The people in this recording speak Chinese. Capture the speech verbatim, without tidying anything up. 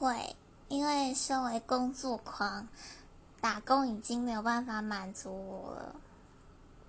会，因为身为工作狂，打工已经没有办法满足我了。